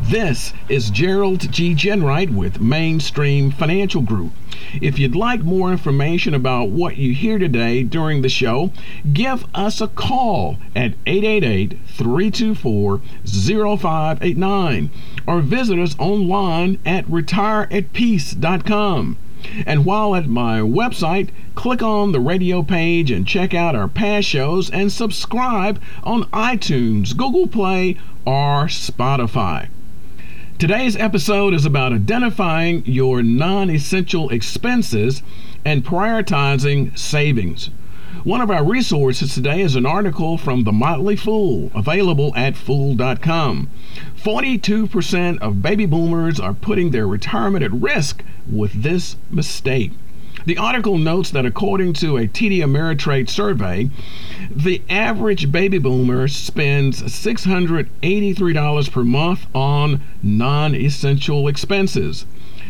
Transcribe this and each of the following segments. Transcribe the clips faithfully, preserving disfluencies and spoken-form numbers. This is Gerald G. Ginwright with Mainstream Financial Group. If you'd like more information about what you hear today during the show, give us a call at eight eight eight, three two four, zero five eight nine or visit us online at retire at peace dot com. And while at my website, click on the radio page and check out our past shows and subscribe on iTunes, Google Play, or Spotify. Today's episode is about identifying your non-essential expenses and prioritizing savings. One of our resources today is an article from The Motley Fool, available at fool dot com. forty-two percent of baby boomers are putting their retirement at risk with this mistake. The article notes that according to a T D Ameritrade survey, the average baby boomer spends six hundred eighty-three dollars per month on non-essential expenses.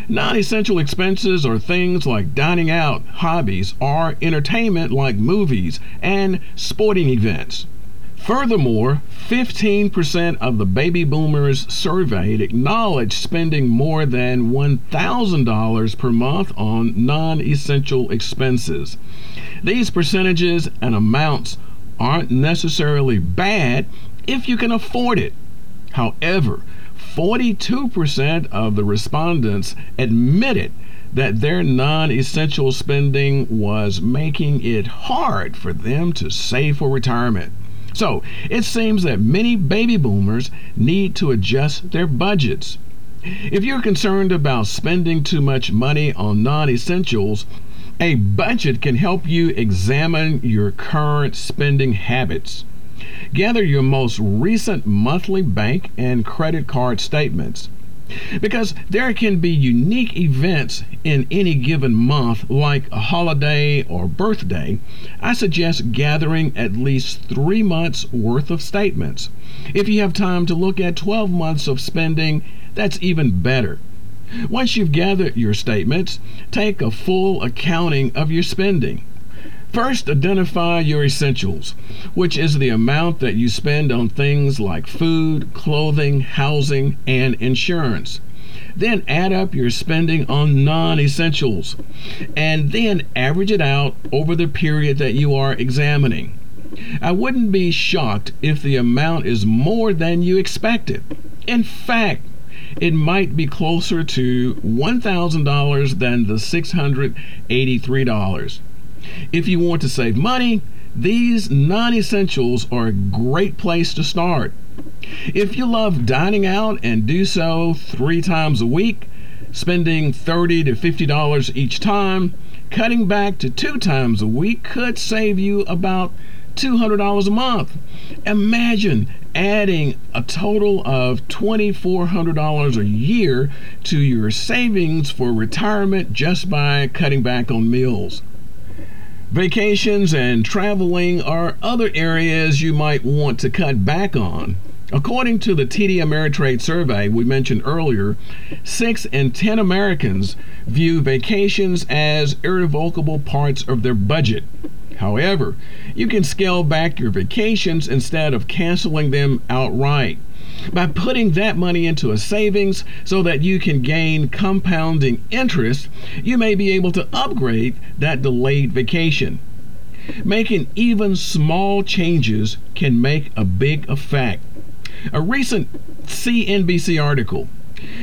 Non-essential expenses are things like dining out, hobbies, or entertainment like movies and sporting events. Furthermore, fifteen percent of the baby boomers surveyed acknowledged spending more than one thousand dollars per month on non-essential expenses. These percentages and amounts aren't necessarily bad if you can afford it. However, forty-two percent of the respondents admitted that their non-essential spending was making it hard for them to save for retirement. So, it seems that many baby boomers need to adjust their budgets. If you're concerned about spending too much money on non-essentials, a budget can help you examine your current spending habits. Gather your most recent monthly bank and credit card statements, because there can be unique events in any given month, like a holiday or birthday. I suggest gathering at least three months' worth of statements. If you have time to look at twelve months of spending, that's even better. Once you've gathered your statements, take a full accounting of your spending. First, identify your essentials, which is the amount that you spend on things like food, clothing, housing, and insurance. Then add up your spending on non-essentials, and then average it out over the period that you are examining. I wouldn't be shocked if the amount is more than you expected. In fact, it might be closer to one thousand dollars than the six hundred eighty-three dollars. If you want to save money, these non-essentials are a great place to start. If you love dining out and do so three times a week, spending thirty to fifty dollars each time, cutting back to two times a week could save you about two hundred dollars a month. Imagine adding a total of two thousand four hundred dollars a year to your savings for retirement just by cutting back on meals. Vacations and traveling are other areas you might want to cut back on. According to the T D Ameritrade survey we mentioned earlier, six in ten Americans view vacations as irrevocable parts of their budget. However, you can scale back your vacations instead of canceling them outright by putting that money into a savings so that you can gain compounding interest. You may be able to upgrade that delayed vacation. Making even small changes can make a big effect. A recent C N B C article,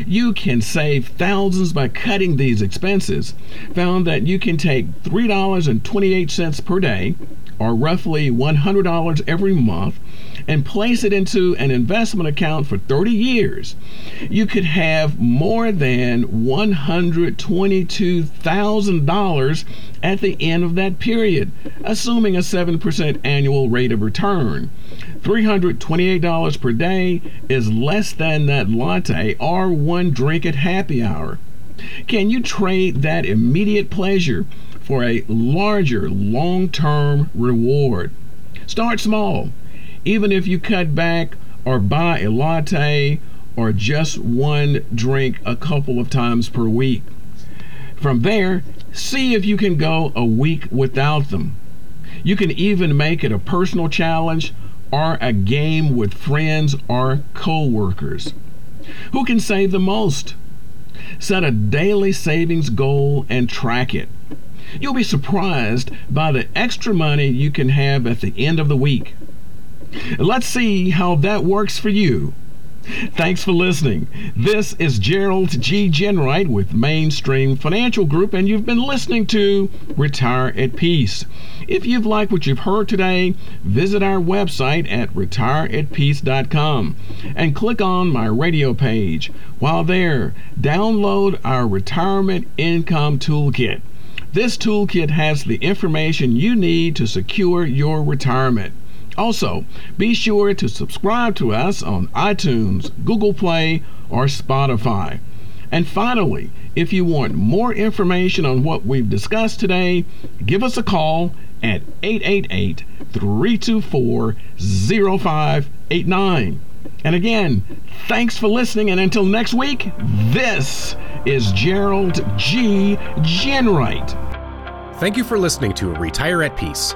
"You Can Save Thousands by Cutting These Expenses," found that you can take three dollars and twenty-eight cents per day, or roughly one hundred dollars every month, and place it into an investment account for thirty years, you could have more than one hundred twenty-two thousand dollars at the end of that period, assuming a seven percent annual rate of return. three hundred twenty-eight dollars per day is less than that latte or one drink at happy hour. Can you trade that immediate pleasure for a larger long-term reward? Start small. Even if you cut back or buy a latte or just one drink a couple of times per week. From there, see if you can go a week without them. You can even make it a personal challenge or a game with friends or co-workers. Who can save the most? Set a daily savings goal and track it. You'll be surprised by the extra money you can have at the end of the week. Let's see how that works for you. Thanks for listening. This is Gerald G. Ginwright with Mainstream Financial Group, and you've been listening to Retire at Peace. If you've liked what you've heard today, visit our website at retire at peace dot com and click on my radio page. While there, download our Retirement Income Toolkit. This toolkit has the information you need to secure your retirement. Also, be sure to subscribe to us on iTunes, Google Play, or Spotify. And finally, if you want more information on what we've discussed today, give us a call at eight eight eight, three two four, zero five eight nine. And again, thanks for listening, and until next week, this is Gerald G. Ginwright. Thank you for listening to Retire at Peace.